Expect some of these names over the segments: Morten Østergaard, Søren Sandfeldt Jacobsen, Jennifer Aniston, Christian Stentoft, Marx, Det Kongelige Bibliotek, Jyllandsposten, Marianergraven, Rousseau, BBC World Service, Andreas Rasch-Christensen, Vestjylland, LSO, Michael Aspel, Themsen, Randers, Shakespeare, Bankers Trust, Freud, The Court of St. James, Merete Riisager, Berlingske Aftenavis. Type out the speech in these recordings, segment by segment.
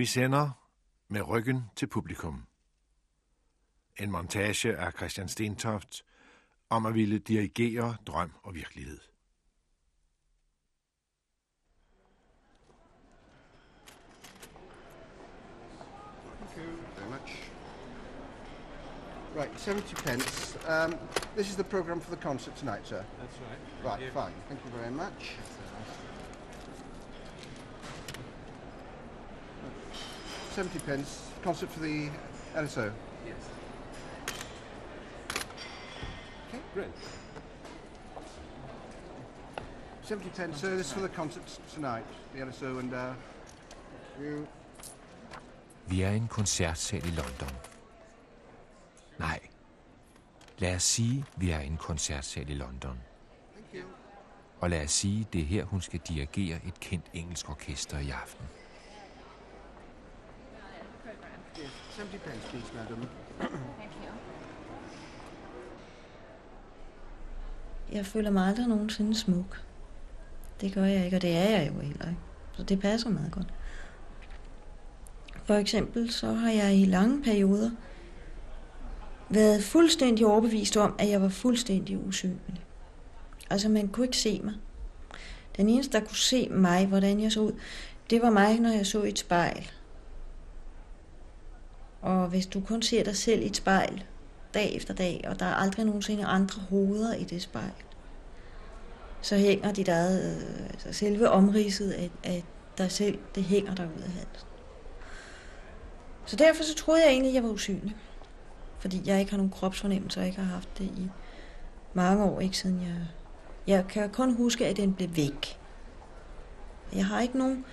Vi sender med ryggen til publikum. En montage af Christian Stentoft om at ville dirigere drøm og virkelighed. Right, 70p. This is the program for the concert tonight, sir. That's right. Right, fine. Thank you very much. Nice. 70p. Concert for the LSO. Yes. Okay, great. 70p, sir. This is for the concert tonight. The LSO and you. Vi er i en koncertsal i London. Nej. Lad os sige, vi er i en koncertsal i London. Og lad os sige, det er her, hun skal dirigere et kendt engelsk orkester i aften. Jeg føler mig aldrig nogensinde smuk. Det gør jeg ikke, og det er jeg jo heller ikke. Så det passer meget godt. For eksempel så har jeg i lange perioder været fuldstændig overbevist om, at jeg var fuldstændig usynlig. Altså, man kunne ikke se mig. Den eneste, der kunne se mig, hvordan jeg så ud, det var mig, når jeg så et spejl. Og hvis du kun ser dig selv i et spejl, dag efter dag, og der er aldrig nogensinde andre hoveder i det spejl, så hænger dit eget, altså selve omridset af dig selv, det hænger der ud af halsen. Så derfor så troede jeg egentlig, at jeg var usynlig. Fordi jeg ikke har nogen kropsfornemmelse, og ikke har haft det i mange år, ikke siden jeg kan kun huske, at den blev væk. Jeg har ikke nogen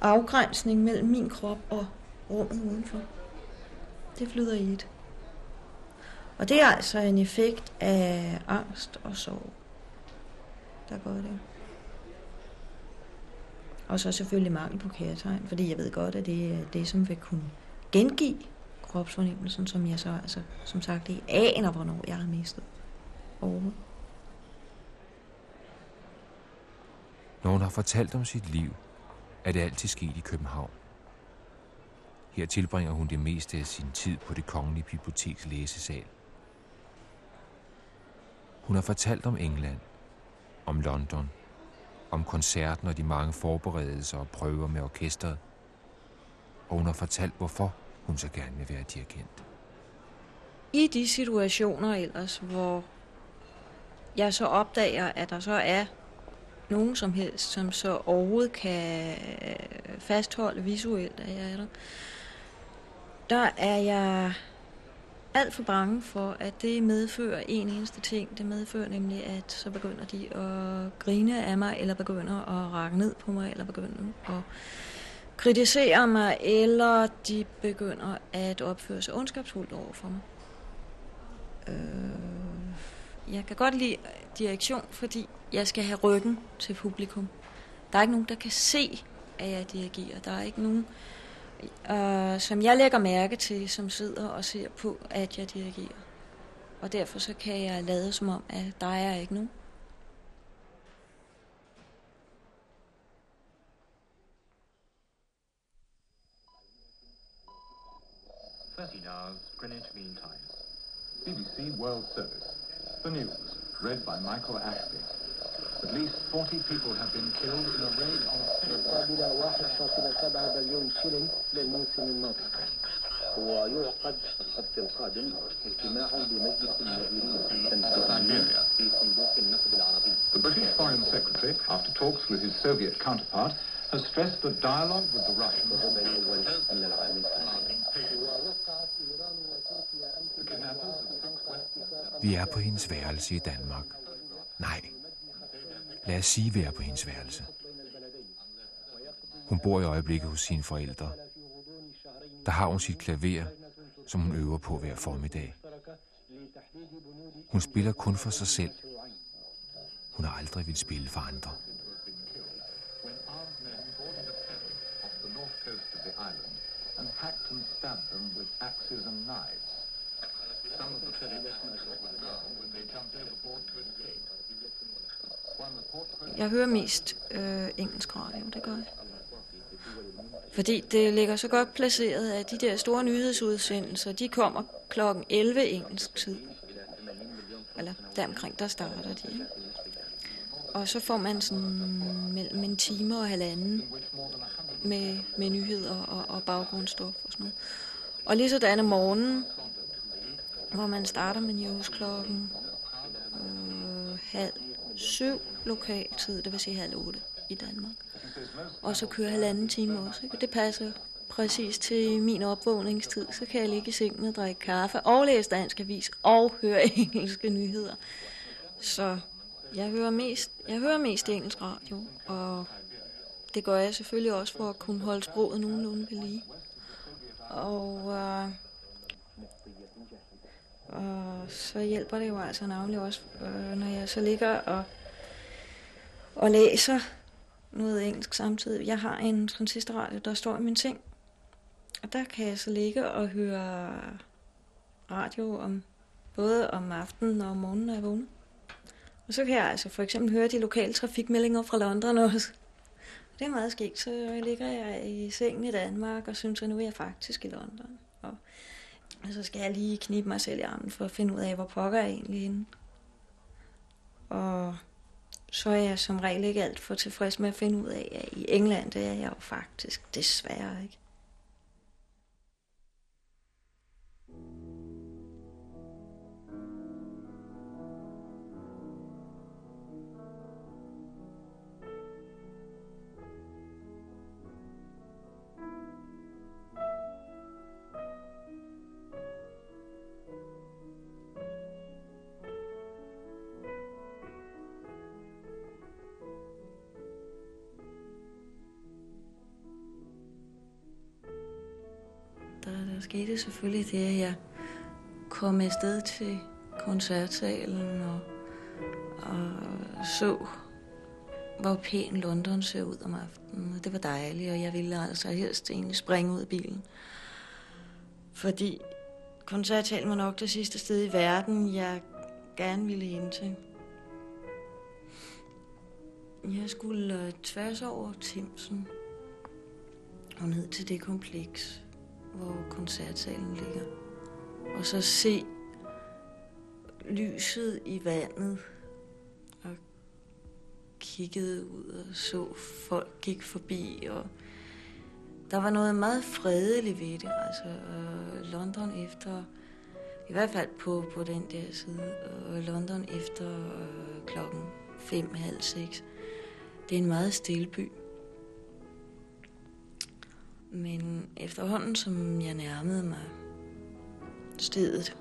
afgrænsning mellem min krop og rummet udenfor. Det flyder i et. Og det er altså en effekt af angst og sorg, der går det. Og så selvfølgelig mangel på kærtegn, fordi jeg ved godt, at det er det, som vil kunne gengive kropsfornemmelsen, som jeg så altså, som sagt, det aner, hvornår jeg har mistet overhovedet. Når hun har fortalt om sit liv, er det altid sket i København. Her tilbringer hun det meste af sin tid på Det Kongelige Biblioteks læsesal. Hun har fortalt om England, om London, om koncerten og de mange forberedelser og prøver med orkestret. Og hun har fortalt, hvorfor hun så gerne vil være dirigent. I de situationer ellers, hvor jeg så opdager, at der så er nogen som helst, som så overhovedet kan fastholde visuelt, at jeg er der er jeg alt for bange for, at det medfører en eneste ting. Det medfører nemlig, at så begynder de at grine af mig, eller begynder at rakke ned på mig, eller begynder at kritiserer mig, eller de begynder at opføre sig ondskabsfuldt over for mig. Jeg kan godt lide direktion, fordi jeg skal have ryggen til publikum. Der er ikke nogen, der kan se, at jeg dirigerer. Der er ikke nogen, som jeg lægger mærke til, som sidder og ser på, at jeg dirigerer. Og derfor så kan jeg lade som om, at der er ikke nogen. BBC World Service. The news, read by Michael Aspel. At least 40 people have been killed in a raid on $1.7 billion للموسم الناطق. ويعقد السبت القادم اجتماع بمجلس النائبين في صندوق النقد العربي. The British Foreign Secretary, after talks with his Soviet counterpart, has stressed that dialogue with the Russians. Vi er på hendes værelse i Danmark. Nej, lad os sige, vi er på hendes værelse. Hun bor i øjeblikket hos sine forældre. Der har hun sit klaver, som hun øver på hver formiddag. Hun spiller kun for sig selv. Hun har aldrig villet spille for andre. Jeg hører mest engelsk radio, det gør jeg. Fordi det ligger så godt placeret, at de der store nyhedsudsendelser, de kommer kl. 11 engelsk tid. Eller deromkring, der starter de. Og så får man sådan mellem en time og halvanden med nyheder og baggrundsstof og sådan noget. Og lige sådan om morgenen, hvor man starter med news klokken 6:30 lokaltid, det vil sige 7:30 i Danmark. Og så kører halvanden time også, ikke? Det passer præcis til min opvågningstid, så kan jeg ligge i sengen og drikke kaffe og læse dansk avis og høre engelske nyheder. Så jeg hører mest engelsk radio, og det gør jeg selvfølgelig også for at kunne holde sproget nogenlunde ved lige. Og så hjælper det jo altså navnlig også, når jeg så ligger og læser noget engelsk samtidig. Jeg har en transistorradio, der står i min seng, og der kan jeg så ligge og høre radio om både om aftenen og om morgenen, når jeg vågner. Og så kan jeg altså for eksempel høre de lokale trafikmeldinger fra London også. Og det er meget skægt, så ligger jeg i sengen i Danmark og synes, at nu er jeg faktisk i London. Og så skal jeg lige knibe mig selv i armen for at finde ud af, hvor pokker jeg egentlig inde. Og så er jeg som regel ikke alt for tilfreds med at finde ud af, at i England, det er jeg jo faktisk desværre ikke. Skete selvfølgelig det, at jeg kom afsted til koncertsalen og så, hvor pæn London ser ud om aftenen. Det var dejligt, og jeg ville altså helst egentlig springe ud af bilen. Fordi koncertsalen var nok det sidste sted i verden, jeg gerne ville hen til. Jeg skulle tværs over Themsen og ned til det kompleks, hvor koncertsalen ligger, og så se lyset i vandet, og kiggede ud og så folk gik forbi, og der var noget meget fredeligt ved det, altså London efter, i hvert fald på den der side, London efter klokken 5:30, det er en meget stille by. Men efterhånden, som jeg nærmede mig stedet,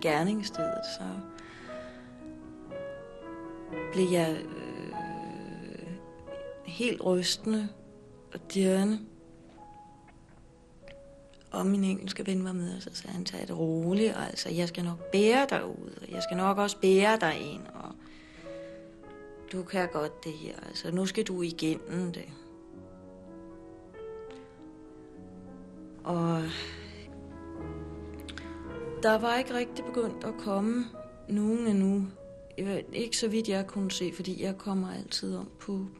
gerningsstedet, så blev jeg helt rystende og dirrende. Og min engelske ven var med, og så sagde han, tag det roligt, altså jeg skal nok bære dig ud, og jeg skal nok også bære dig ind, og du kan godt det her, altså nu skal du igennem det. Og der var ikke rigtig begyndt at komme nogen endnu. Ikke så vidt jeg kunne se, fordi jeg kommer altid om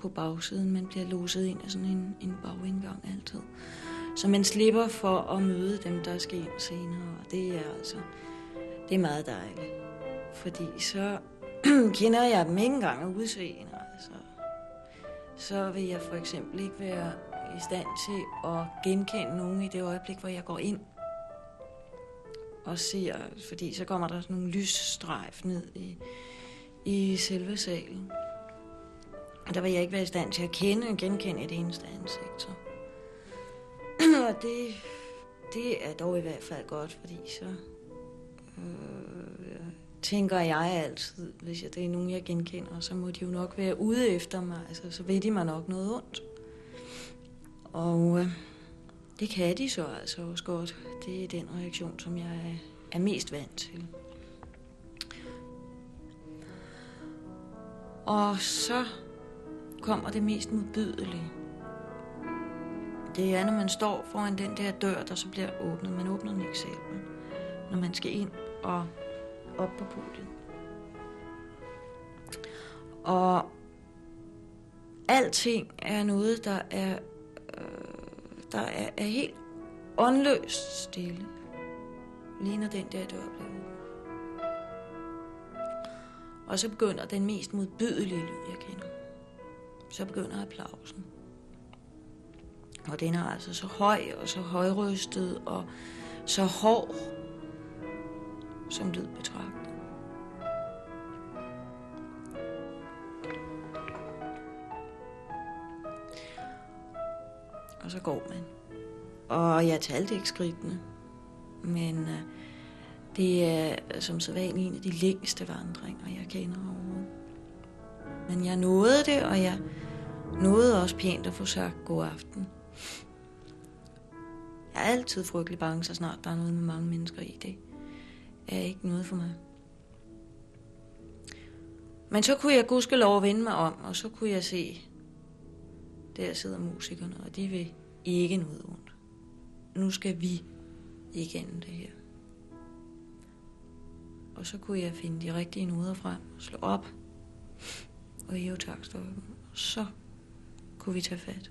på bagsiden, men bliver låset ind af sådan en bagindgang altid. Så man slipper for at møde dem, der skal ind senere, og det er altså det er meget dejligt. Fordi så kender jeg dem ikke engang af udseende, altså. Så vil jeg for eksempel ikke være i stand til at genkende nogen i det øjeblik, hvor jeg går ind og ser, fordi så kommer der sådan nogle lysstrejf ned i selve salen. Og der vil jeg ikke være i stand til at genkende et eneste ansigt. Så. Og det er dog i hvert fald godt, fordi så tænker jeg altid, hvis det er nogen, jeg genkender, så må de jo nok være ude efter mig, altså, så ved de mig nok noget ondt. Og det kan de så altså også godt. Det er den reaktion, som jeg er mest vant til. Og så kommer det mest modbydelige. Det er, når man står foran den der dør, der så bliver åbnet. Man åbner den ikke selv, når man skal ind og op på podiet. Og alting er noget, der er der er helt åndløst stille. Ligner den der, du oplever. Og så begynder den mest modbydelige lyd, jeg kender. Så begynder applausen. Og den er altså så høj og så højrøstet og så hård, som lyd betragtet. Og så går man. Og jeg talte ikke skridtene, men det er som sædvanligt en af de længste vandringer, jeg kender overhovedet. Men jeg nåede det, og jeg nåede også pænt at få sagt god aften. Jeg er altid frygtelig bange, så snart der er noget med mange mennesker i det. Er ikke noget for mig. Men så kunne jeg gudskelov vende mig om, og så kunne jeg se, der sidder musikerne, og de vil ikke noget ondt. Nu skal vi igennem det her. Og så kunne jeg finde de rigtige noder frem, og slå op, og hæve taktstokken, og så kunne vi tage fat.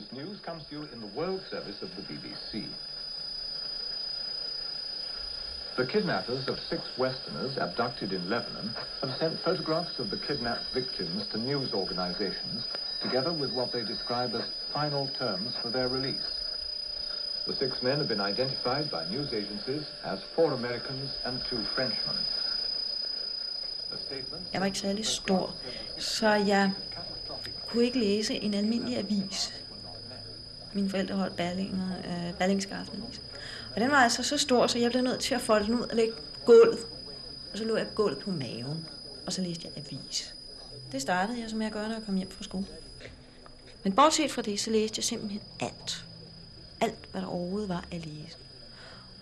This news comes to you in the World Service of the BBC. The kidnappers of 6 Westerners abducted in Lebanon have sent photographs of the kidnapped victims to news organizations, together with what they describe as final terms for their release. The 6 men have been identified by news agencies as 4 Americans and 2 Frenchmen. Jeg var ikke særlig stor, så jeg kunne ikke læse en almindelig avis. Mine forældre holdt Berlingske Aftenavis. Og den var altså så stor, så jeg blev nødt til at folde den ud og lægge gulvet. Og så lå jeg gulvet på maven, og så læste jeg avis. Det startede jeg, som jeg gør, når jeg kom hjem fra skole. Men bortset fra det, så læste jeg simpelthen alt. Alt, hvad der overhovedet var at læse.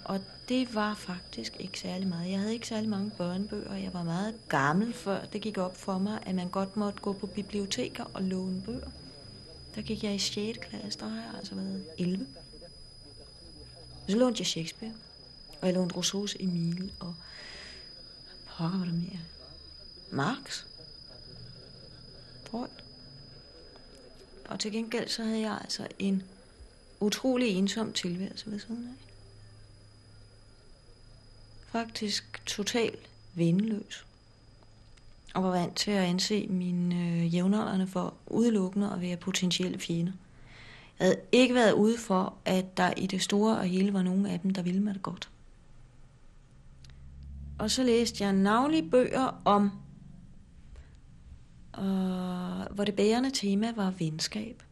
Og det var faktisk ikke særlig meget. Jeg havde ikke særlig mange børnebøger. Jeg var meget gammel, før det gik op for mig, at man godt måtte gå på biblioteker og låne bøger. Der gik jeg i 6. klasse, der har jeg altså været 11. Så lånte jeg Shakespeare, og jeg lånte Rousseaus Emile, og pokker var der mere. Marx. Freud. Og til gengæld så havde jeg altså en utrolig ensom tilværelse ved siden af. Faktisk totalt venløs. Og var vant til at anse mine jævnaldrende for udelukkende at være potentielle fjender. Jeg havde ikke været ude for, at der i det store og hele var nogen af dem, der ville mig det godt. Og så læste jeg navnlige bøger om, hvor det bærende tema var venskab.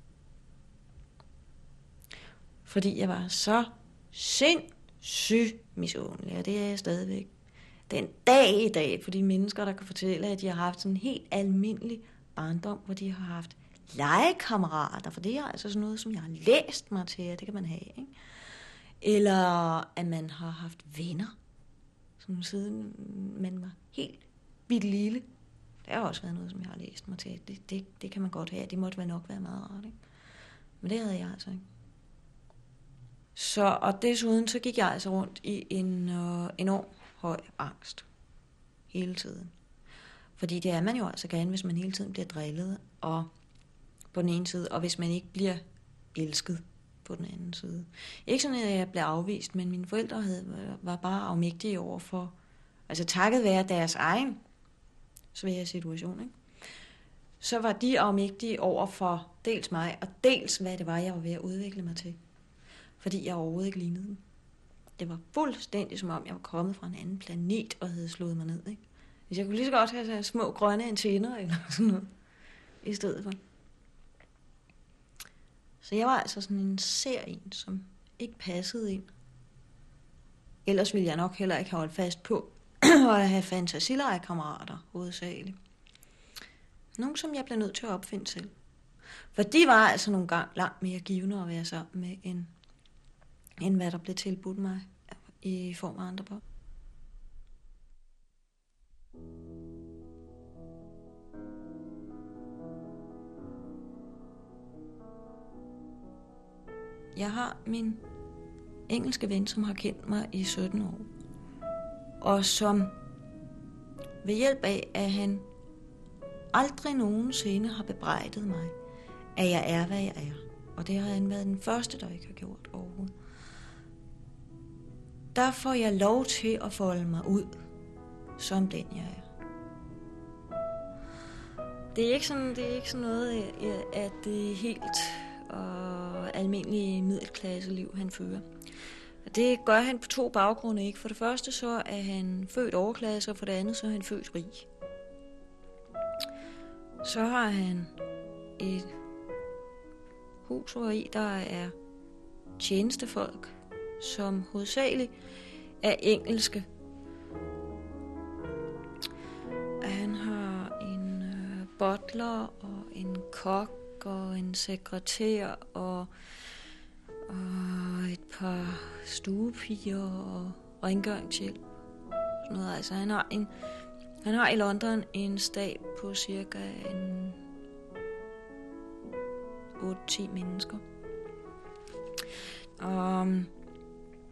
Fordi jeg var så sindssygt misundelig, og det er jeg stadigvæk. Den dag i dag, for de mennesker, der kan fortælle, at de har haft sådan en helt almindelig barndom, hvor de har haft legekammerater, for det er altså sådan noget, som jeg har læst mig til, det kan man have, ikke? Eller at man har haft venner, som siden man var helt bitte lille. Det har også været noget, som jeg har læst mig til. Det kan man godt have, det måtte vel nok være meget rart, ikke? Men det havde jeg altså ikke. Så, og desuden så gik jeg altså rundt i en enorm høj angst. Hele tiden. Fordi det er man jo altså gerne, hvis man hele tiden bliver drillet og på den ene side, og hvis man ikke bliver elsket på den anden side. Ikke sådan, at jeg blev afvist, men mine forældre var bare afmægtige overfor, altså takket være deres egen svære situation, ikke? Så var de afmægtige overfor dels mig, og dels hvad det var, jeg var ved at udvikle mig til. Fordi jeg overhovedet ikke lignede dem. Det var fuldstændig som om, jeg var kommet fra en anden planet og havde slået mig ned, ikke? Hvis jeg kunne lige så godt have små grønne antenner eller sådan noget, i stedet for. Så jeg var altså sådan en serien, som ikke passede ind. Ellers ville jeg nok heller ikke have holdt fast på at have fantasilejekammerater, hovedsageligt. Nogle, som jeg blev nødt til at opfinde selv. For de var altså nogle gange langt mere givende at være sammen med, end hvad der blev tilbudt mig i form af andre børn. Jeg har min engelske ven, som har kendt mig i 17 år, og som ved hjælp af, at han aldrig nogensinde har bebrejdet mig, at jeg er, hvad jeg er. Og det har han været den første, der ikke har gjort overhovedet. Der får jeg lov til at folde mig ud, som den jeg er. Det er ikke sådan noget, at det er helt og almindelige middelklasseliv, han fører. Det gør han på to baggrunde ikke. For det første så er han født overklasse, og for det andet så er han født rig. Så har han et hus, hvor i der er tjenestefolk, som hovedsageligt er engelske. Han har en butler og en kok og en sekretær og et par stuepiger og rengøringshjælp. Sådan noget. Altså, han har i London en stab på cirka 8-10 mennesker. Og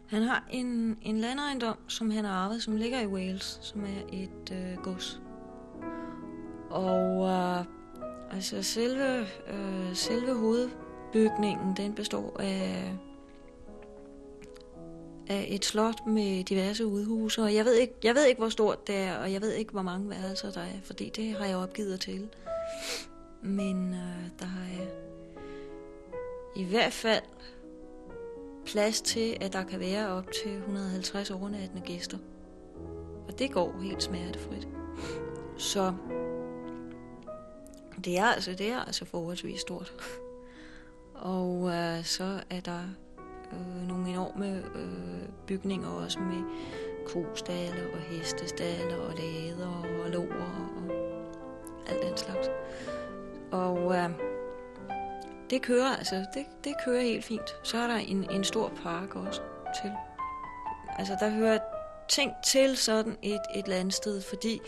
han har en landejendom, som han har arvet, som ligger i Wales, som er et gods. Og altså selve hovedbygningen, den består af et slot med diverse udhuse. Og jeg ved ikke, hvor stort det er, og jeg ved ikke, hvor mange værelser der er, fordi det har jeg opgivet til. Men der er i hvert fald plads til, at der kan være op til 150 overnattende gæster. Og det går helt smertefrit. Så det er altså forholdsvis stort. Og så er der nogle enorme bygninger også med kostalle og hestestalle og lader og loer og alt den slags. Og det kører helt fint. Så er der en stor park også til. Altså der hører ting til sådan et landsted, fordi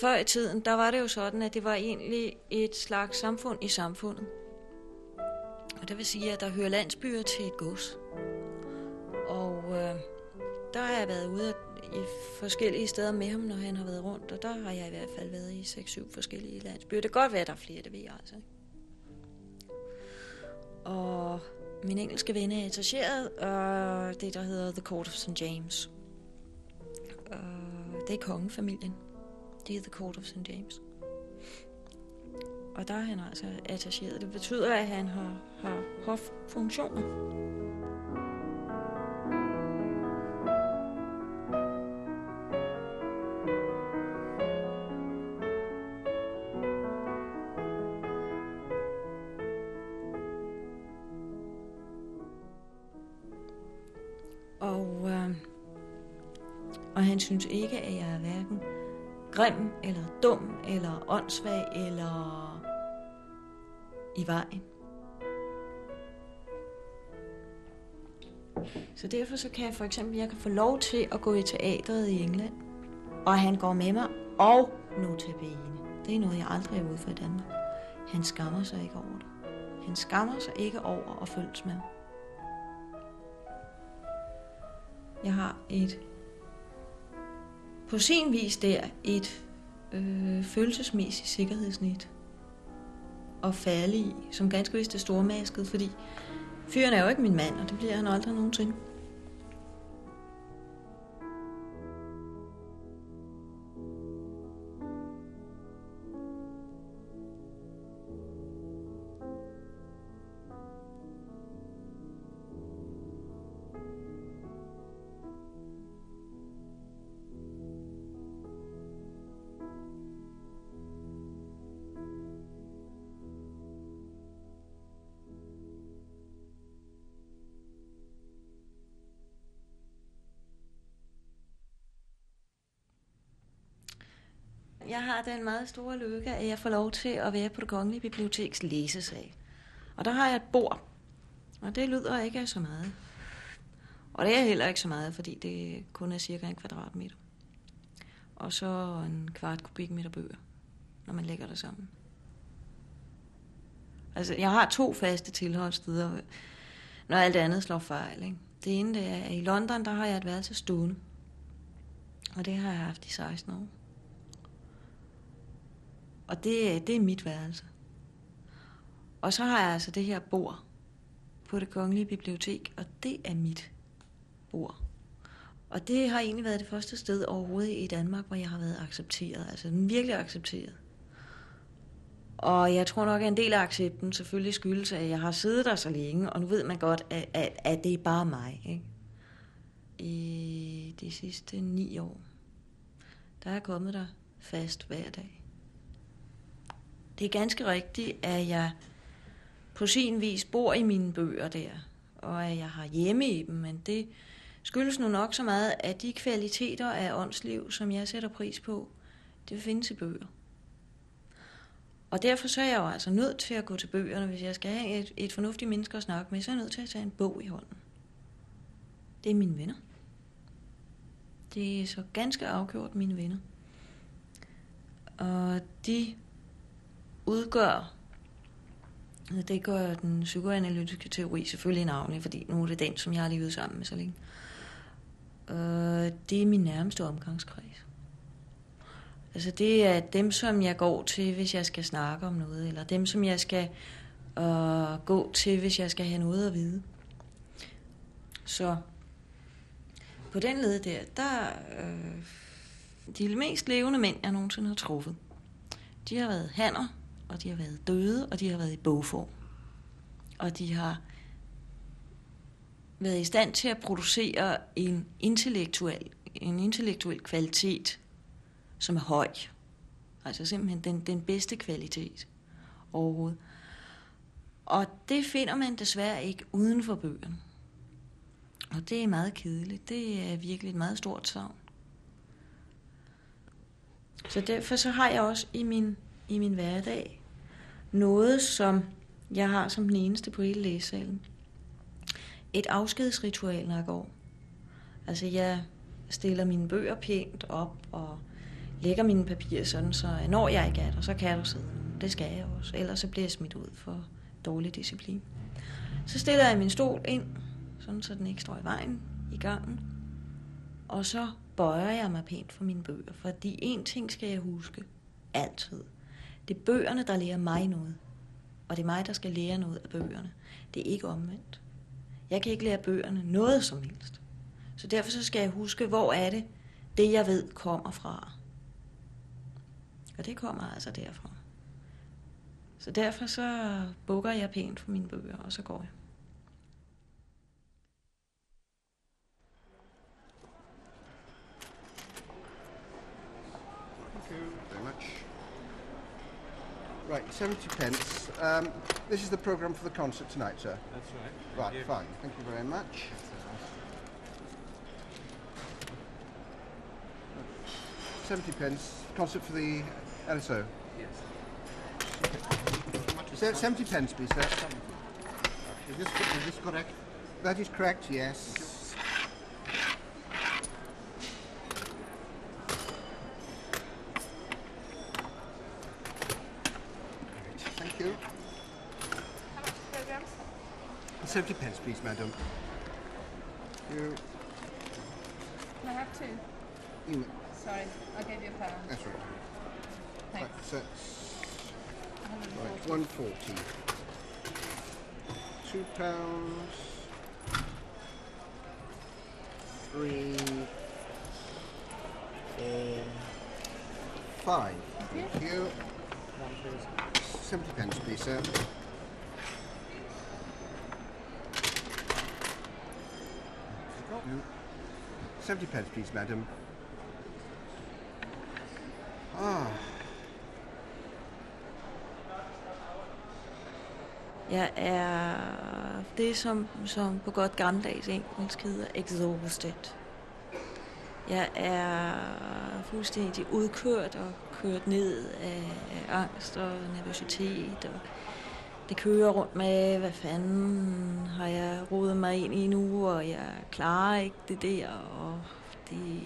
før i tiden, der var det jo sådan, at det var egentlig et slags samfund i samfundet. Og det vil sige, at der hører landsbyer til et gods. Og der har jeg været ude i forskellige steder med ham, når han har været rundt. Og der har jeg i hvert fald været i 6-7 forskellige landsbyer. Det kan godt være, at der er flere, det ved jeg altså. Og min engelske ven er attacheret, og det der hedder The Court of St. James. Det er kongefamilien. Det er The Court of St. James. Og der er han altså attacheret. Det betyder, at han har hoffunktioner. Og han synes ikke, at jeg er hverken grim, eller dum, eller åndssvag, eller i vejen. Så derfor så kan jeg for eksempel, jeg kan få lov til at gå i teatret i England, og han går med mig, og nu til benene. Det er noget, jeg aldrig er ude for i Danmark. Han skammer sig ikke over det. Han skammer sig ikke over at følges med. Jeg har på sin vis der et følelsesmæssigt sikkerhedsnet at falde i, som ganske vist er stormasket, fordi fyren er jo ikke min mand, og det bliver han aldrig nogensinde. Jeg har den meget store lykke, at jeg får lov til at være på Det Kongelige Biblioteks læsesal. Og der har jeg et bord, og det lyder ikke så meget. Og det er heller ikke så meget, fordi det kun er cirka 1 kvadratmeter. Og så 1/4 kubikmeter bøger, når man lægger det sammen. Altså, jeg har 2 faste tilholdssteder, når alt andet slår fejl, ikke? Det ene det er, at i London, der har jeg et værelse stående. Og det har jeg haft i 16 år. Og det er mit værelse. Og så har jeg altså det her bord på Det Kongelige Bibliotek, og det er mit bord. Og det har egentlig været det første sted overhovedet i Danmark, hvor jeg har været accepteret, altså virkelig accepteret. Og jeg tror nok, at en del af accepten selvfølgelig skyldes, at jeg har siddet der så længe, og nu ved man godt, at det er bare mig, ikke? I de sidste 9 år, der er jeg kommet der fast hver dag. Det er ganske rigtigt, at jeg på sin vis bor i mine bøger der, og at jeg har hjemme i dem, men det skyldes nu nok så meget, at de kvaliteter af åndsliv, som jeg sætter pris på, det findes i bøger. Og derfor så er jeg jo altså nødt til at gå til bøgerne, hvis jeg skal have et fornuftigt menneske at snakke med, så er jeg nødt til at tage en bog i hånden. Det er mine venner. Det er så ganske afgjort mine venner. Og de udgør, det gør den psykoanalytiske teori selvfølgelig navnlig, fordi nu er det den, som jeg har levet sammen med så længe. Det er min nærmeste omgangskreds. Altså det er dem, som jeg går til, hvis jeg skal snakke om noget, eller dem, som jeg skal gå til, hvis jeg skal have noget at vide. Så på den led der de mest levende mænd, jeg nogensinde har truffet. De har været hanner, og de har været døde, og de har været i bogform. Og de har været i stand til at producere en intellektuel kvalitet, som er høj. Altså simpelthen den bedste kvalitet overhovedet. Og det finder man desværre ikke uden for bøgerne. Og det er meget kedeligt. Det er virkelig et meget stort savn. Så derfor så har jeg også i min hverdag noget, som jeg har som den eneste på hele læsesalen. Et afskedsritual, når jeg går. Altså jeg stiller mine bøger pænt op og lægger mine papirer sådan, så når jeg ikke er der, så kan du sidde. Det skal jeg også. Ellers så bliver jeg smidt ud for dårlig disciplin. Så stiller jeg min stol ind, sådan så den ikke står i vejen i gangen. Og så bøjer jeg mig pænt for mine bøger, fordi en ting skal jeg huske altid. Det er bøgerne, der lærer mig noget, og det er mig, der skal lære noget af bøgerne. Det er ikke omvendt. Jeg kan ikke lære bøgerne noget som helst. Så derfor så skal jeg huske, hvor er det jeg ved, kommer fra. Og det kommer altså derfra. Så derfor så bukker jeg pænt for mine bøger, og så går jeg. Right, 70p. This is the programme for the concert tonight, sir. That's right. Right, yeah. Fine. Thank you very much. Nice. 70p. Concert for the LSO. Yes. So 70p, please, sir. Is this correct? That is correct, yes. £70, please, madam. You... Can I have two? You may. Sorry, I gave you £1. That's right. Thanks. Right, so that's... 140. Right, £140. £2. £3. £4. £5. Thank you. £70, please, sir. £70, please, madam. Ah. Jeg er det, som på godt gammeldags engelsk hedder exhausted. Jeg er fuldstændig udkørt og kørt ned af angst og nervøsitet. Og det kører rundt med, hvad fanden har jeg rodet mig ind i nu, og jeg klarer ikke det der, og det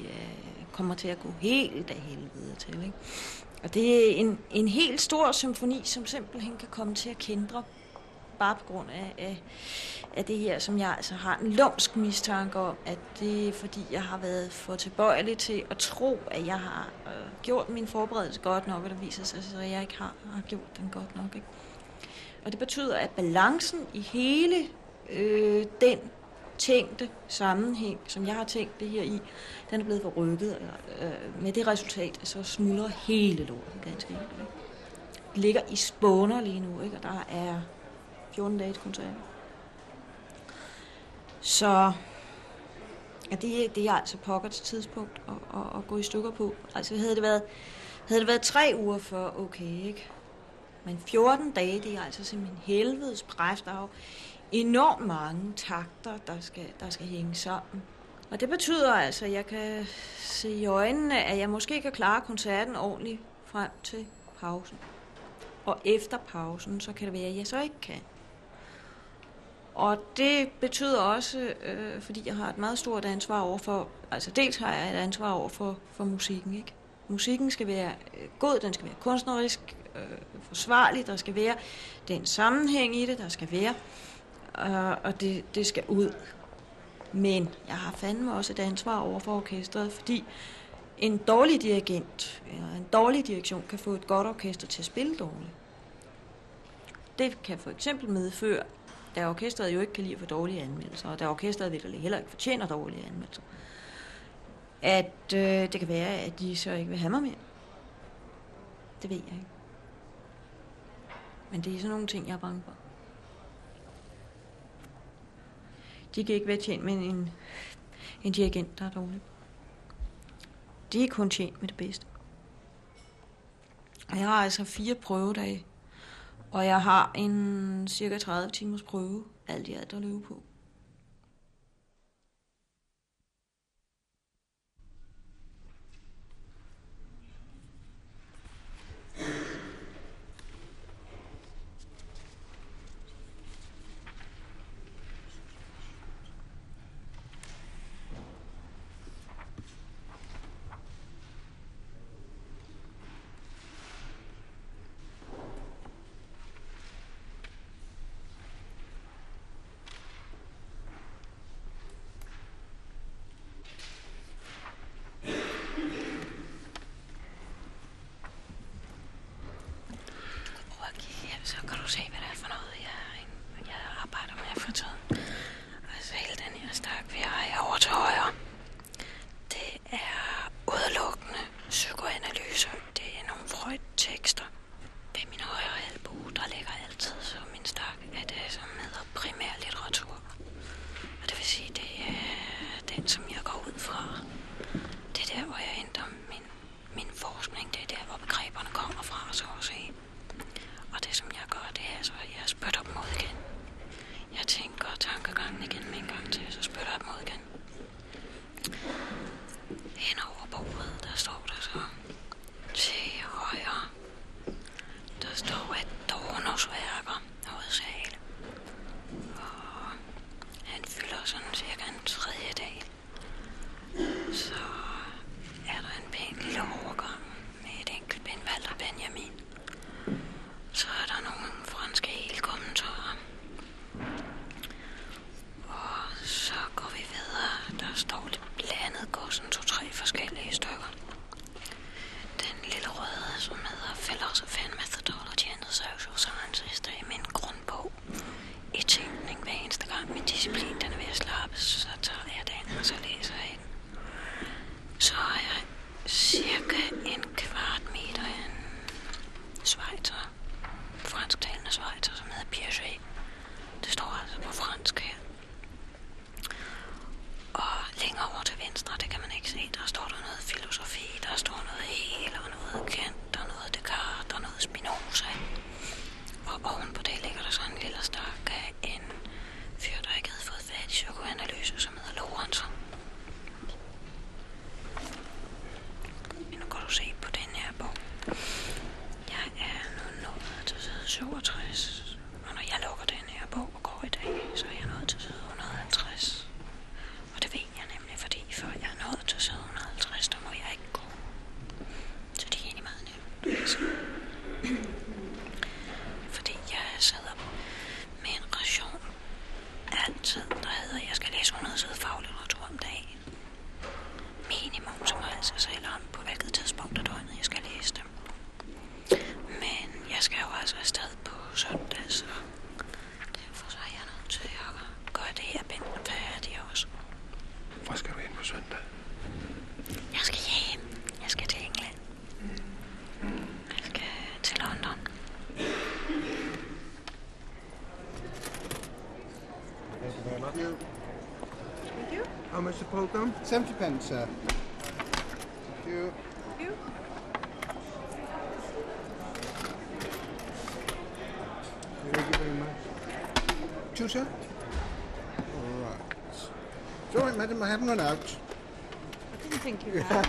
kommer til at gå helt af helvede til, ikke? Og det er en helt stor symfoni, som simpelthen kan komme til at kendre bare på grund af det her, som jeg altså har en lumsk mistanke om, at det er fordi, jeg har været for tilbøjelig til at tro, at jeg har gjort min forberedelse godt nok, og der viser sig, at jeg ikke har gjort den godt nok. Ikke? Og det betyder, at balancen i hele den tænkte sammenhæng, som jeg har tænkt det her i, den er blevet forrykket med det resultat, at så smuldrer hele lortet ganske enkelt. Det ligger i spåner lige nu, ikke? Og der er 14 dage til koncert. Så ja, det er altså pockets tidspunkt at gå i stykker på. Altså havde det været 3 uger for, okay, ikke? Men 14 dage, det er altså simpelthen helvedes præst af enormt mange takter, der skal hænge sammen. Og det betyder altså, at jeg kan se i øjnene, at jeg måske kan klare koncerten ordentligt frem til pausen. Og efter pausen, så kan det være, at jeg så ikke kan. Og det betyder også, fordi jeg har et meget stort ansvar overfor, altså dels har jeg et ansvar overfor musikken, ikke? Musikken skal være god, den skal være kunstnerisk, forsvarlig, der skal være den sammenhæng i det, der skal være, og det skal ud. Men jeg har fandme også et ansvar overfor orkestret, fordi en dårlig dirigent eller en dårlig direktion kan få et godt orkester til at spille dårligt. Det kan for eksempel medføre, da orkestret jo ikke kan lide at få dårlige anmeldelser, og da orkestret heller ikke fortjener dårlige anmeldelser, at det kan være, at de så ikke vil have mig mere. Det ved jeg ikke. Men det er sådan nogle ting, jeg er bange for. De kan ikke være tjent med en dirigent, der er dårlig. De er kun tjent med det bedste. Jeg har altså 4 prøvedage, og jeg har en cirka 30 timers prøve, alt i alt at løbe på. 600 sider faglitteratur om dagen. Minimum, som jeg altså selv om, på hvilket tidspunkt af døgnet jeg skal læse dem. Men jeg skal jo altså afsted på søndag, så derfor så er jeg nødt til at gøre det her bind færdig også. Hvor skal du hen på søndag? Jeg skal hjem. Jeg skal til England. Jeg skal til London. Thank you. How much the program? 70 pence, sir. Thank you. Thank you. Thank you very much. Two, sir? All right. Sorry, madam, I haven't run out. I didn't think you had.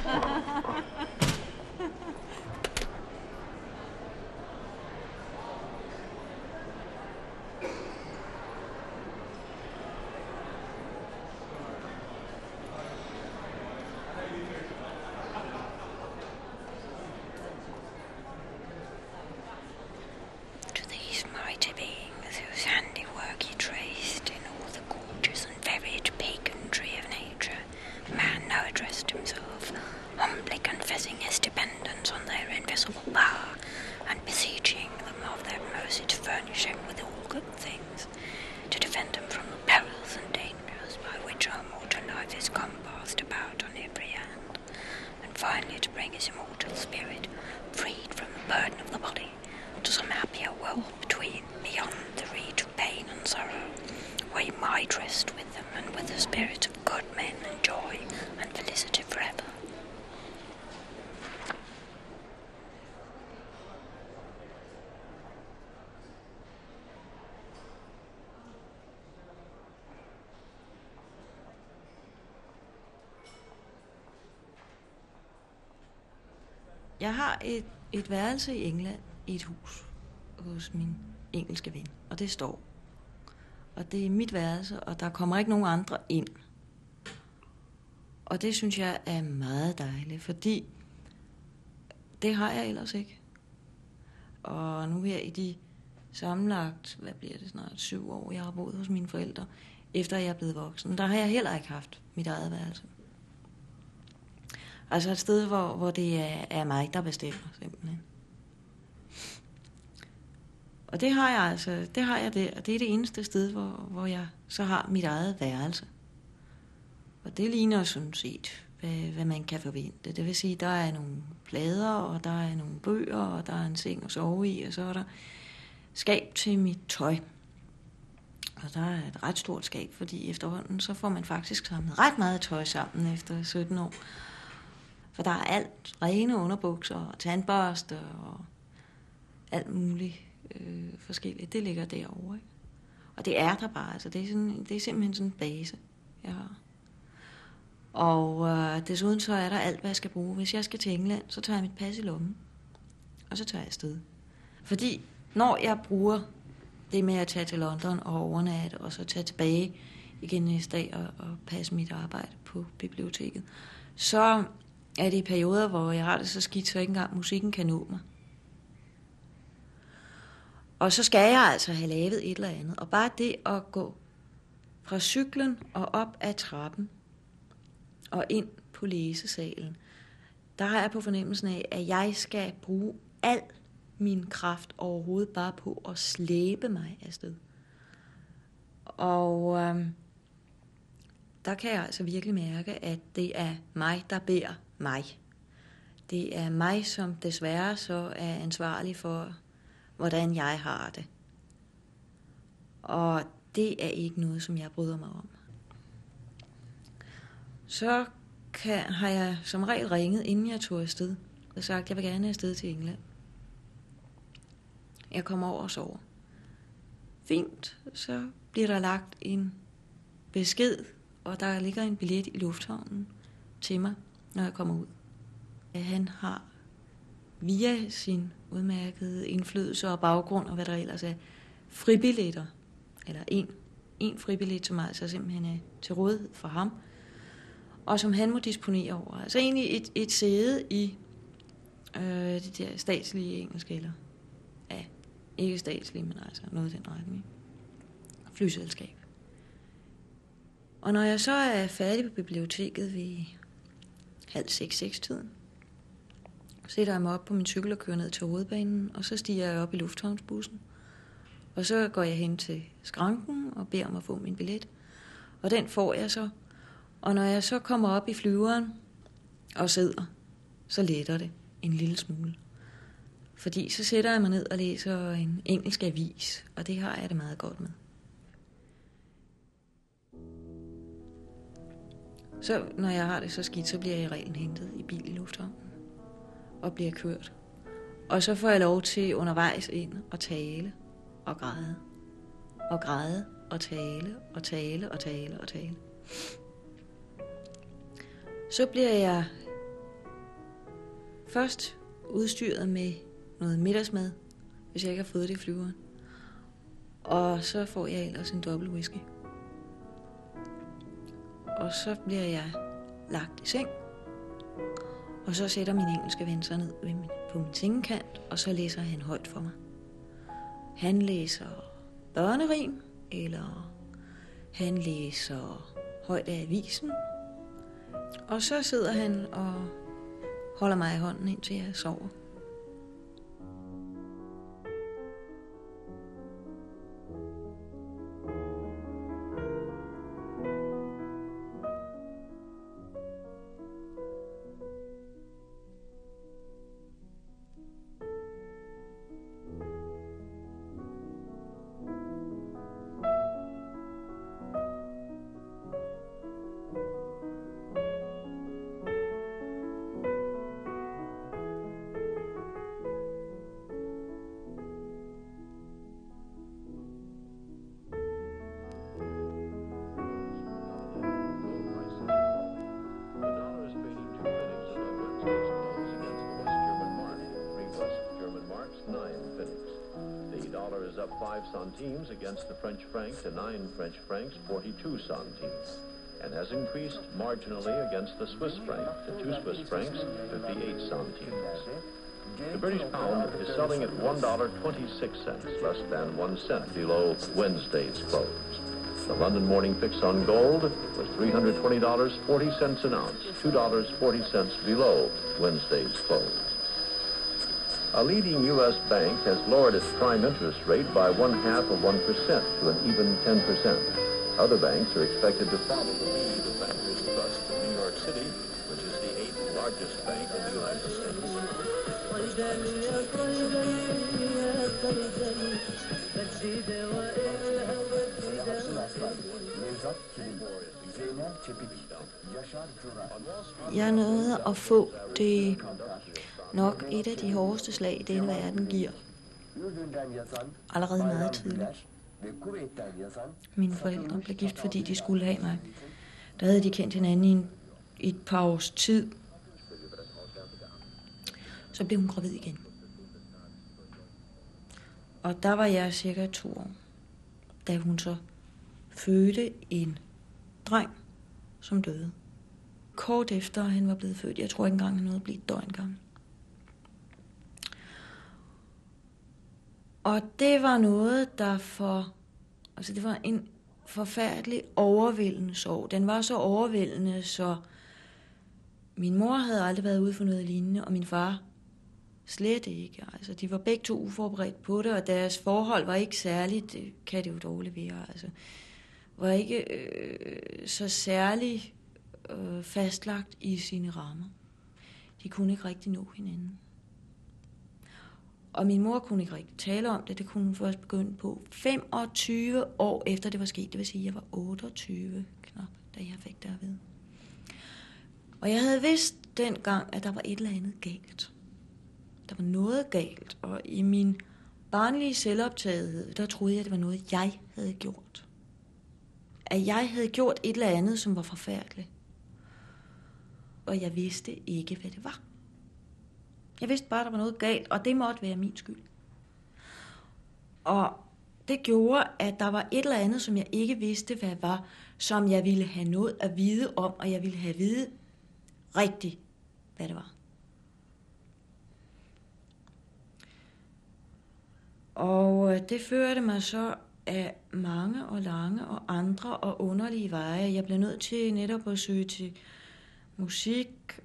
Jeg har et værelse i England i et hus hos min engelske ven, og det står. Og det er mit værelse, og der kommer ikke nogen andre ind. Og det synes jeg er meget dejligt, fordi det har jeg ellers ikke. Og nu her i de sammenlagt, hvad bliver det snart, 7 år, jeg har boet hos mine forældre, efter jeg er blevet voksen, der har jeg heller ikke haft mit eget værelse. Altså et sted, hvor det er mig, der bestemmer, simpelthen. Og det har jeg altså, det har jeg der. Og det er det eneste sted, hvor jeg så har mit eget værelse. Og det ligner sådan set, hvad man kan forvente. Det vil sige, der er nogle plader, og der er nogle bøger, og der er en seng at sove i, og så er der skab til mit tøj. Og der er et ret stort skab, fordi efterhånden, så får man faktisk samlet ret meget tøj sammen efter 17 år. For der er alt, rene underbukser og tandbørster og alt muligt forskelligt. Det ligger derovre, ikke? Og det er der bare, altså det er simpelthen sådan en base, jeg har. Og desuden så er der alt, hvad jeg skal bruge. Hvis jeg skal til England, så tager jeg mit pas i lommen, og så tager jeg afsted. Fordi når jeg bruger det med at tage til London og overnatte, og så tage tilbage igen næste dag og passe mit arbejde på biblioteket, så er det i perioder, hvor jeg har det så skidt, så ikke engang musikken kan nå mig. Og så skal jeg altså have lavet et eller andet. Og bare det at gå fra cyklen og op ad trappen og ind på læsesalen, der har jeg på fornemmelsen af, at jeg skal bruge al min kraft overhovedet bare på at slæbe mig afsted. Og der kan jeg altså virkelig mærke, at det er mig, der bærer mig. Det er mig, som desværre så er ansvarlig for, hvordan jeg har det. Og det er ikke noget, som jeg bryder mig om. Så har jeg som regel ringet, inden jeg tog afsted, og sagt, at jeg vil gerne afsted til England. Jeg kommer over og sover. Fint, så bliver der lagt en besked, og der ligger en billet i lufthavnen til mig, når jeg kommer ud. Han har via sin udmærkede indflydelse og baggrund og hvad der ellers er, fribilletter, eller en fribillet, som altså simpelthen er til rådighed for ham, og som han må disponere over. Altså egentlig et sæde i de der statslige engelske, eller ja, ikke statslige, men altså noget i den retning. Flyselskab. Og når jeg så er færdig på biblioteket ved 5:30-6-tiden, sætter jeg mig op på min cykel og kører ned til hovedbanen, og så stiger jeg op i lufthavnsbussen. Og så går jeg hen til skranken og beder om at få min billet. Og den får jeg så. Og når jeg så kommer op i flyveren og sidder, så letter det en lille smule. Fordi så sætter jeg mig ned og læser en engelsk avis, og det har jeg det meget godt med. Så når jeg har det så skidt, så bliver jeg i reglen hentet i bil i lufthavnen og bliver kørt. Og så får jeg lov til undervejs ind og tale og græde. Og græde og tale og tale og tale og tale. Så bliver jeg først udstyret med noget middagsmad, hvis jeg ikke har fået det i flyveren. Og så får jeg ellers en dobbelt whisky. Og så bliver jeg lagt i seng. Og så sætter min engelske ven sig ned på min sengekant, og så læser han højt for mig. Han læser børnerim, eller han læser højt af avisen. Og så sidder han og holder mig i hånden, indtil jeg sover. Centimes against the French franc to 9 French francs 42 centimes, and has increased marginally against the Swiss franc to 2 Swiss francs 58 centimes. The British pound is selling at $1.26, less than 1 cent below Wednesday's close. The London morning fix on gold was $320.40 an ounce, $2.40 below Wednesday's close. A leading U.S. bank has lowered its prime interest rate by 0.5% to an even 10%. Other banks are expected to follow the lead of Bankers Trust in New York City, which is the 8th largest bank in the United States. Jeg nåede at få det nok et af de hårdeste slag, denne verden giver, allerede meget tidligt. Mine forældre blev gift, fordi de skulle have mig. Der havde de kendt hinanden i et par års tid. Så blev hun gravid igen. Og der var jeg cirka 2 år, da hun så fødte en dreng, som døde. Kort efter han var blevet født. Jeg tror ikke engang, han nåede at blive et døgn gammel. Og det var noget, det var en forfærdelig overvældende sorg. Den var så overvældende, så min mor havde aldrig været ude for noget lignende, og min far slet ikke. Altså, de var begge to uforberedt på det, og deres forhold var ikke særligt, det kan det jo dårligt være, altså, var ikke så særligt fastlagt i sine rammer. De kunne ikke rigtig nå hinanden. Og min mor kunne ikke rigtig tale om det. Det kunne hun først begynde på 25 år efter det var sket. Det vil sige, at jeg var 28 knap, da jeg fik det at vide. Og jeg havde vidst dengang, at der var et eller andet galt. Der var noget galt. Og i min barnlige selvoptagethed, der troede jeg, at det var noget, jeg havde gjort. At jeg havde gjort et eller andet, som var forfærdeligt. Og jeg vidste ikke, hvad det var. Jeg vidste bare, at der var noget galt, og det måtte være min skyld. Og det gjorde, at der var et eller andet, som jeg ikke vidste, hvad var, som jeg ville have noget at vide om, og jeg ville have at vide rigtigt, hvad det var. Og det førte mig så af mange og lange og andre og underlige veje. Jeg blev nødt til netop at søge til musik,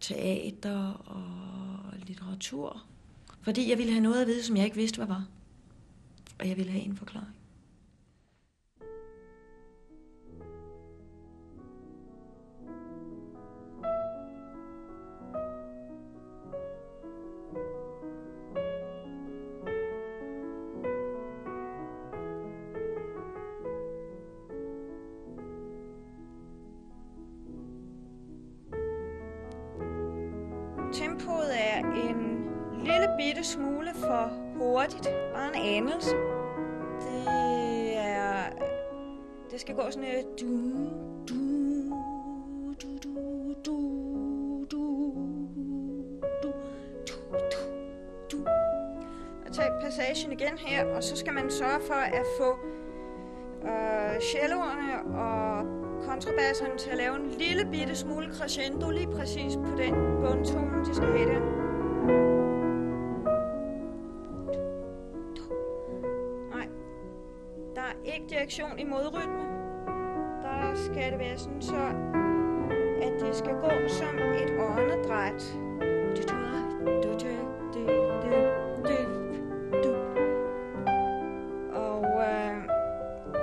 teater og litteratur. Fordi jeg ville have noget at vide, som jeg ikke vidste, hvad var. Og jeg ville have en forklaring. Tempoet er en lille bitte smule for hurtigt, bare en anelse. Det skal gå sådan et du. Og tag passagen igen her, og så skal man sørge for at få celloerne og kontrabasserne til at lave en lille bitte smule crescendo lige præcis på den bundtone, de skal have der. I modrytme, der skal det være sådan så, at det skal gå som et åndedræt. Og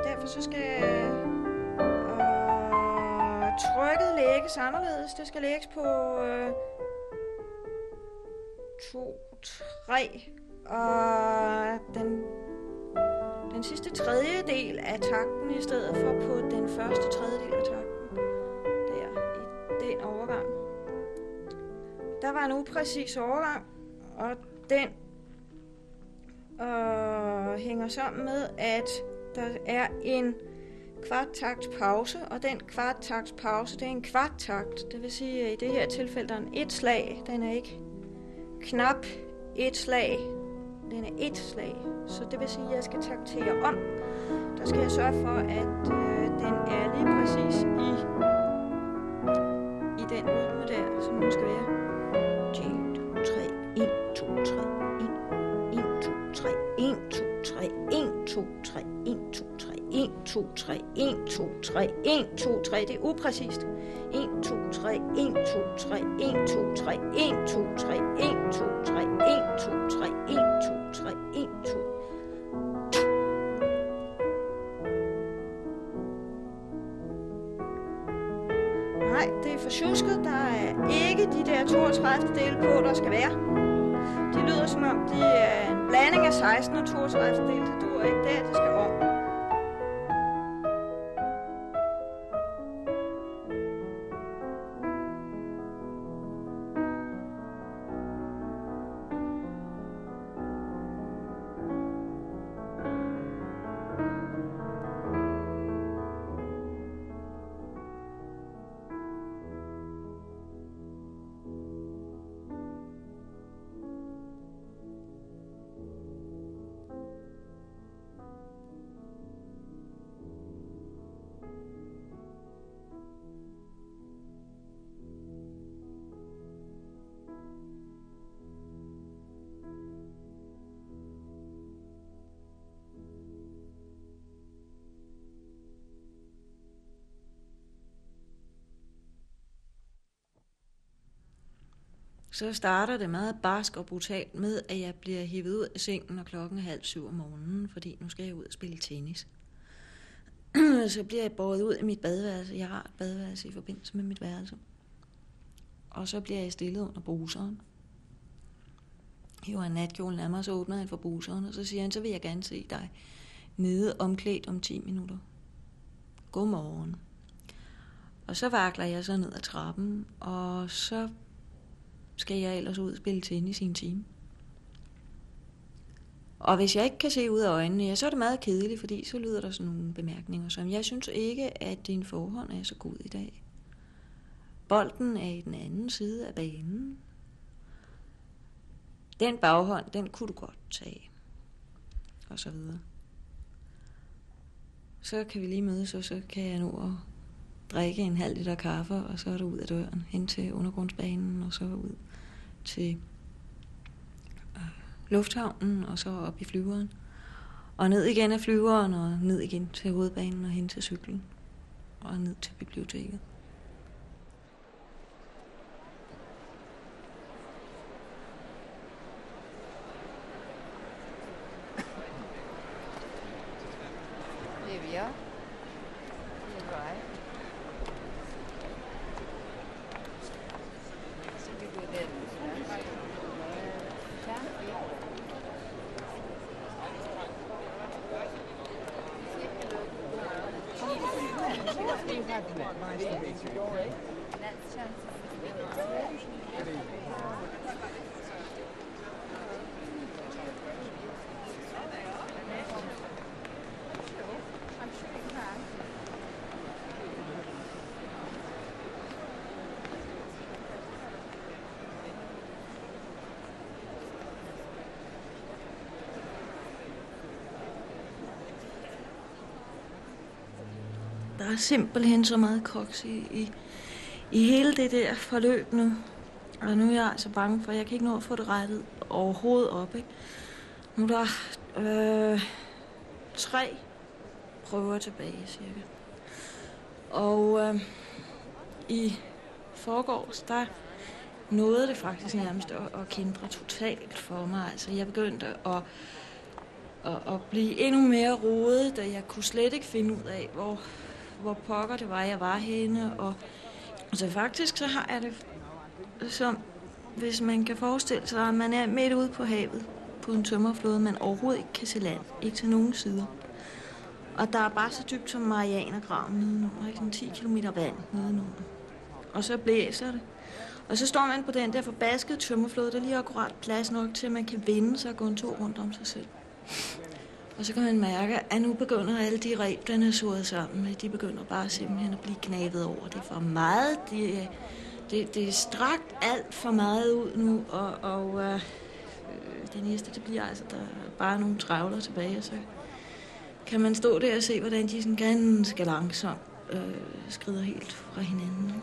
derfor så skal trykket lægges anderledes. Det skal lægges på 2, 3 og den sidste tredjedel af takten i stedet for på den første tredjedel af takten. Der i den overgang. Der var en upræcis overgang, og den hænger sammen med, at der er en kvarttakt pause, og den kvarttakt pause, det er en kvarttakt. Det vil sige, at i det her tilfælde der er et slag, den er ikke knap et slag. Den er et slag, så det vil sige, at jeg skal taktere om. Der skal jeg sørge for, at den er lige præcis i den rytme der, som den skal være. 1, 2, 3, 1, 2, 3, 1, 2, 3, 1, 2, 3, 1, 2, 3, 1, 2, 3, 1, 2, 3, 1, 2, 3, 1, 2, 3. Det er upræcist. 1, 2, 3, 1, 2, 3, 1, 2, 3, 1, 2, 3, 1, 2, 3, 1, 2, 3, 1, 2, 3, 1, 2. Nej, det er forsjusket. Der er ikke de der 32 dele på, der skal være. De lyder som om, de er en blanding af 16 og 32 dele. Det duer ikke der, det skal om. Så starter det meget barsk og brutalt med, at jeg bliver hivet ud af sengen, og klokken er 6:30 om morgenen, fordi nu skal jeg ud og spille tennis. Så bliver jeg båret ud af mit badeværelse. Jeg har et badeværelse i forbindelse med mit værelse. Og så bliver jeg stillet under bruseren. Hiver en natkjolen af mig, så åbner han for bruseren, og så siger han, så vil jeg gerne se dig nede omklædt om 10 minutter. Godmorgen. Og så vakler jeg så ned ad trappen, og så skal jeg ellers ud og spille tennis i en time. Og hvis jeg ikke kan se ud af øjnene, ja, så er det meget kedeligt, fordi så lyder der sådan nogle bemærkninger som, jeg synes ikke, at din forhånd er så god i dag. Bolden er i den anden side af banen. Den baghånd, den kunne du godt tage. Og så videre. Så kan vi lige mødes, og så kan jeg nå at drikke en halv liter kaffe, og så er du ud af døren, hen til undergrundsbanen, og så ud til lufthavnen, og så op i flyveren. Og ned igen af flyveren, og ned igen til hovedbanen, og hen til cyklen, og ned til biblioteket. Der er simpelthen så meget koks i hele det der forløb nu. Og nu er jeg altså bange for, at jeg kan ikke nå at få det rettet overhovedet op, ikke? Nu er der 3 prøver tilbage, cirka. Og i forgårs, der nåede det faktisk nærmest at kændre totalt for mig. Altså, jeg begyndte at blive endnu mere rodet, da jeg kunne slet ikke finde ud af, hvor pokker det var, jeg var henne. Og altså faktisk så har jeg det som, hvis man kan forestille sig, at man er midt ude på havet på en tømmerflåde, man overhovedet ikke kan se land, ikke til nogen sider. Og der er bare så dybt som Marianergraven nedenunder, ikke? Sådan 10 kilometer vand nedenunder. Og så blæser det. Og så står man på den der forbaskede tømmerflåde, der lige akkurat plads nok til, at man kan vende sig og gå en tur rundt om sig selv. Og så kan man mærke, at nu begynder alle de reb, den er surret sammen med, de begynder bare simpelthen at blive gnavet over. Det er for meget, det er strakt alt for meget ud nu, og det næste, det bliver altså, der er bare nogle travler tilbage, og så kan man stå der og se, hvordan de sådan ganske langsomt skrider helt fra hinanden.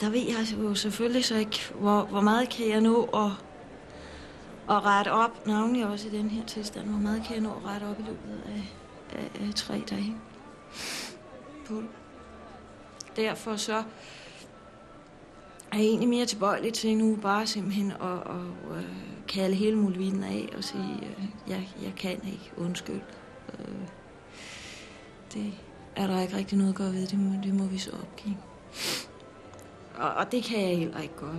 Der ved jeg jo selvfølgelig så ikke, hvor meget kan jeg nå at rette op, navnlig også i den her tilstand, hvor meget kan jeg nå at rette op i løbet af 3 dage på det. Derfor så er jeg egentlig mere tilbøjelig til nu bare simpelthen at kalde hele muligheden af og sige, jeg kan ikke, undskyld. Det er der ikke rigtig noget at gøre ved, det må vi så opgive. Og det kan jeg heller ikke godt.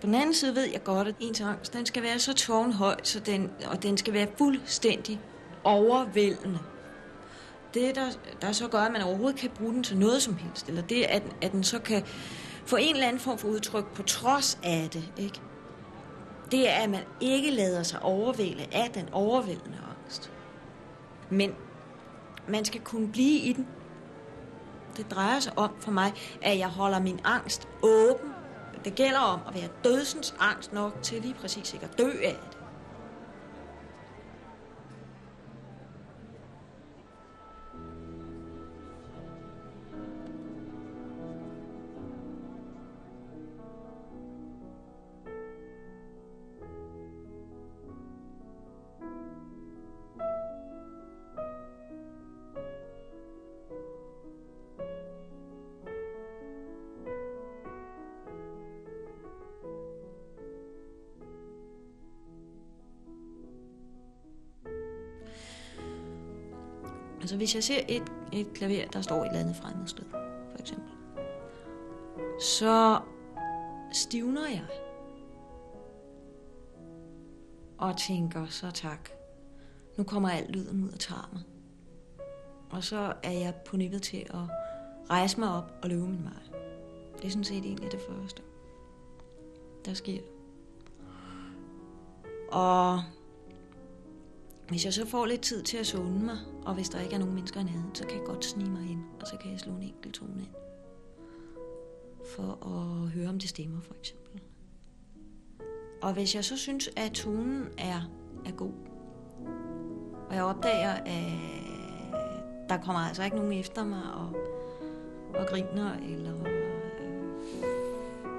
På den anden side ved jeg godt, at ens angst, den skal være så tårnhøj, og den skal være fuldstændig overvældende. Det, der så gør, at man overhovedet kan bruge den til noget som helst, eller det, at den så kan få en eller anden form for udtryk på trods af det, ikke? Det er, at man ikke lader sig overvælde af den overvældende angst. Men man skal kunne blive i den. Det drejer sig om for mig, at jeg holder min angst åben. Det gælder om at være dødsens angst nok til lige præcis ikke at dø af det. Altså hvis jeg ser et klaver, der står et eller andet fremmed sted, for eksempel, så stivner jeg og tænker, så tak, nu kommer alt lyden ud og tager mig. Og så er jeg på nippet til at rejse mig op og løbe min vej. Det er sådan set egentlig det første, der sker. Og hvis jeg så får lidt tid til at zone mig, og hvis der ikke er nogen mennesker i nærheden, så kan jeg godt snige mig ind, og så kan jeg slå en enkelt tone ind. For at høre, om det stemmer, for eksempel. Og hvis jeg så synes, at tonen er god, og jeg opdager, at der kommer altså ikke nogen efter mig og griner, eller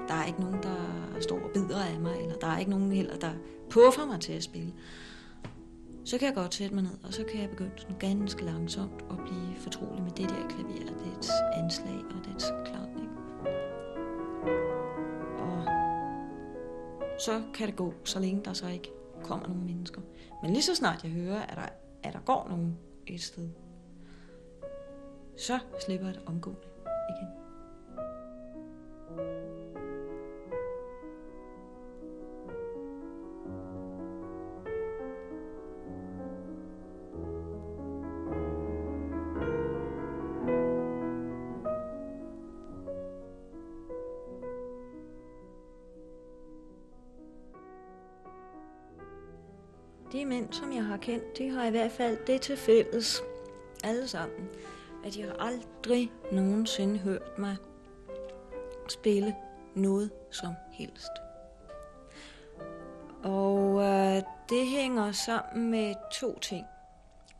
der er ikke nogen, der står og bider af mig, eller der er ikke nogen heller, der puffer mig til at spille. Så kan jeg godt sætte mig ned, og så kan jeg begynde sådan ganske langsomt at blive fortrolig med det der klavier, dets anslag og dets klang. Og så kan det gå, så længe der så ikke kommer nogen mennesker. Men lige så snart jeg hører, at der går nogen et sted, så slipper jeg det omgående igen. De mænd, som jeg har kendt, de har i hvert fald det til fælles, alle sammen, at de har aldrig nogensinde hørt mig spille noget som helst. Og det hænger sammen med to ting.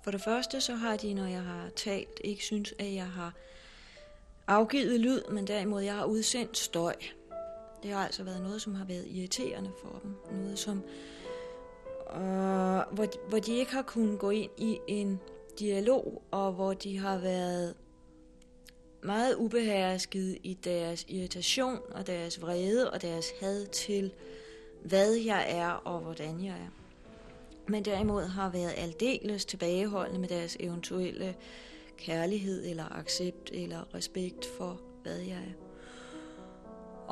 For det første, så har de, når jeg har talt, ikke synes, at jeg har afgivet lyd, men derimod, jeg har udsendt støj. Det har altså været noget, som har været irriterende for dem. Noget, som hvor de ikke har kunnet gå ind i en dialog, og hvor de har været meget ubeherskede i deres irritation og deres vrede og deres had til, hvad jeg er og hvordan jeg er. Men derimod har været aldeles tilbageholdende med deres eventuelle kærlighed eller accept eller respekt for, hvad jeg er.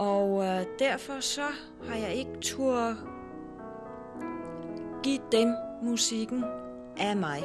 Og derfor så har jeg ikke tur give dem musikken af mig.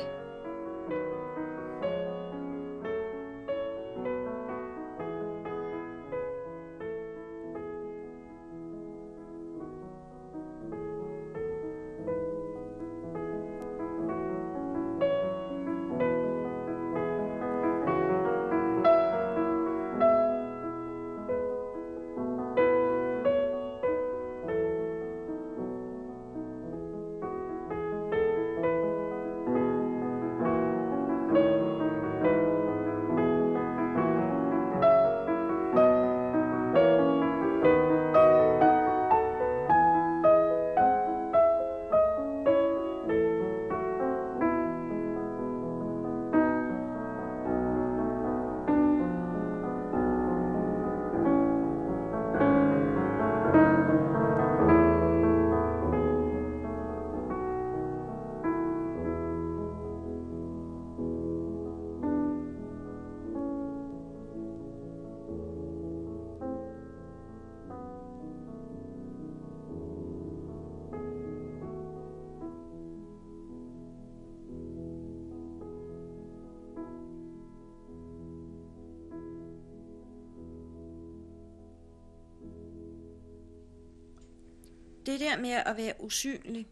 Det der med at være usynlig,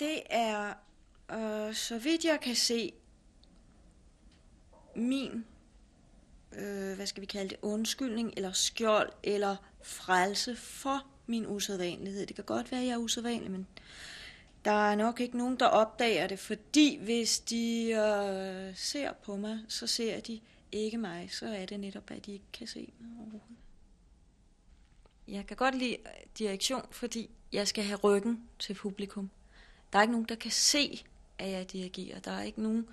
det er, så vidt jeg kan se, min, hvad skal vi kalde det, undskyldning, eller skjold, eller frelse for min usædvanlighed. Det kan godt være, at jeg er usædvanlig, men der er nok ikke nogen, der opdager det, fordi hvis de ser på mig, så ser de ikke mig, så er det netop, at de ikke kan se mig overhovedet. Jeg kan godt lide direktion, fordi jeg skal have ryggen til publikum. Der er ikke nogen, der kan se, at jeg dirigerer. Der er ikke nogen,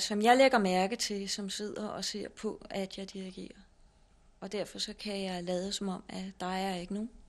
som jeg lægger mærke til, som sidder og ser på, at jeg dirigerer. Og derfor så kan jeg lade som om, at der er ikke nogen.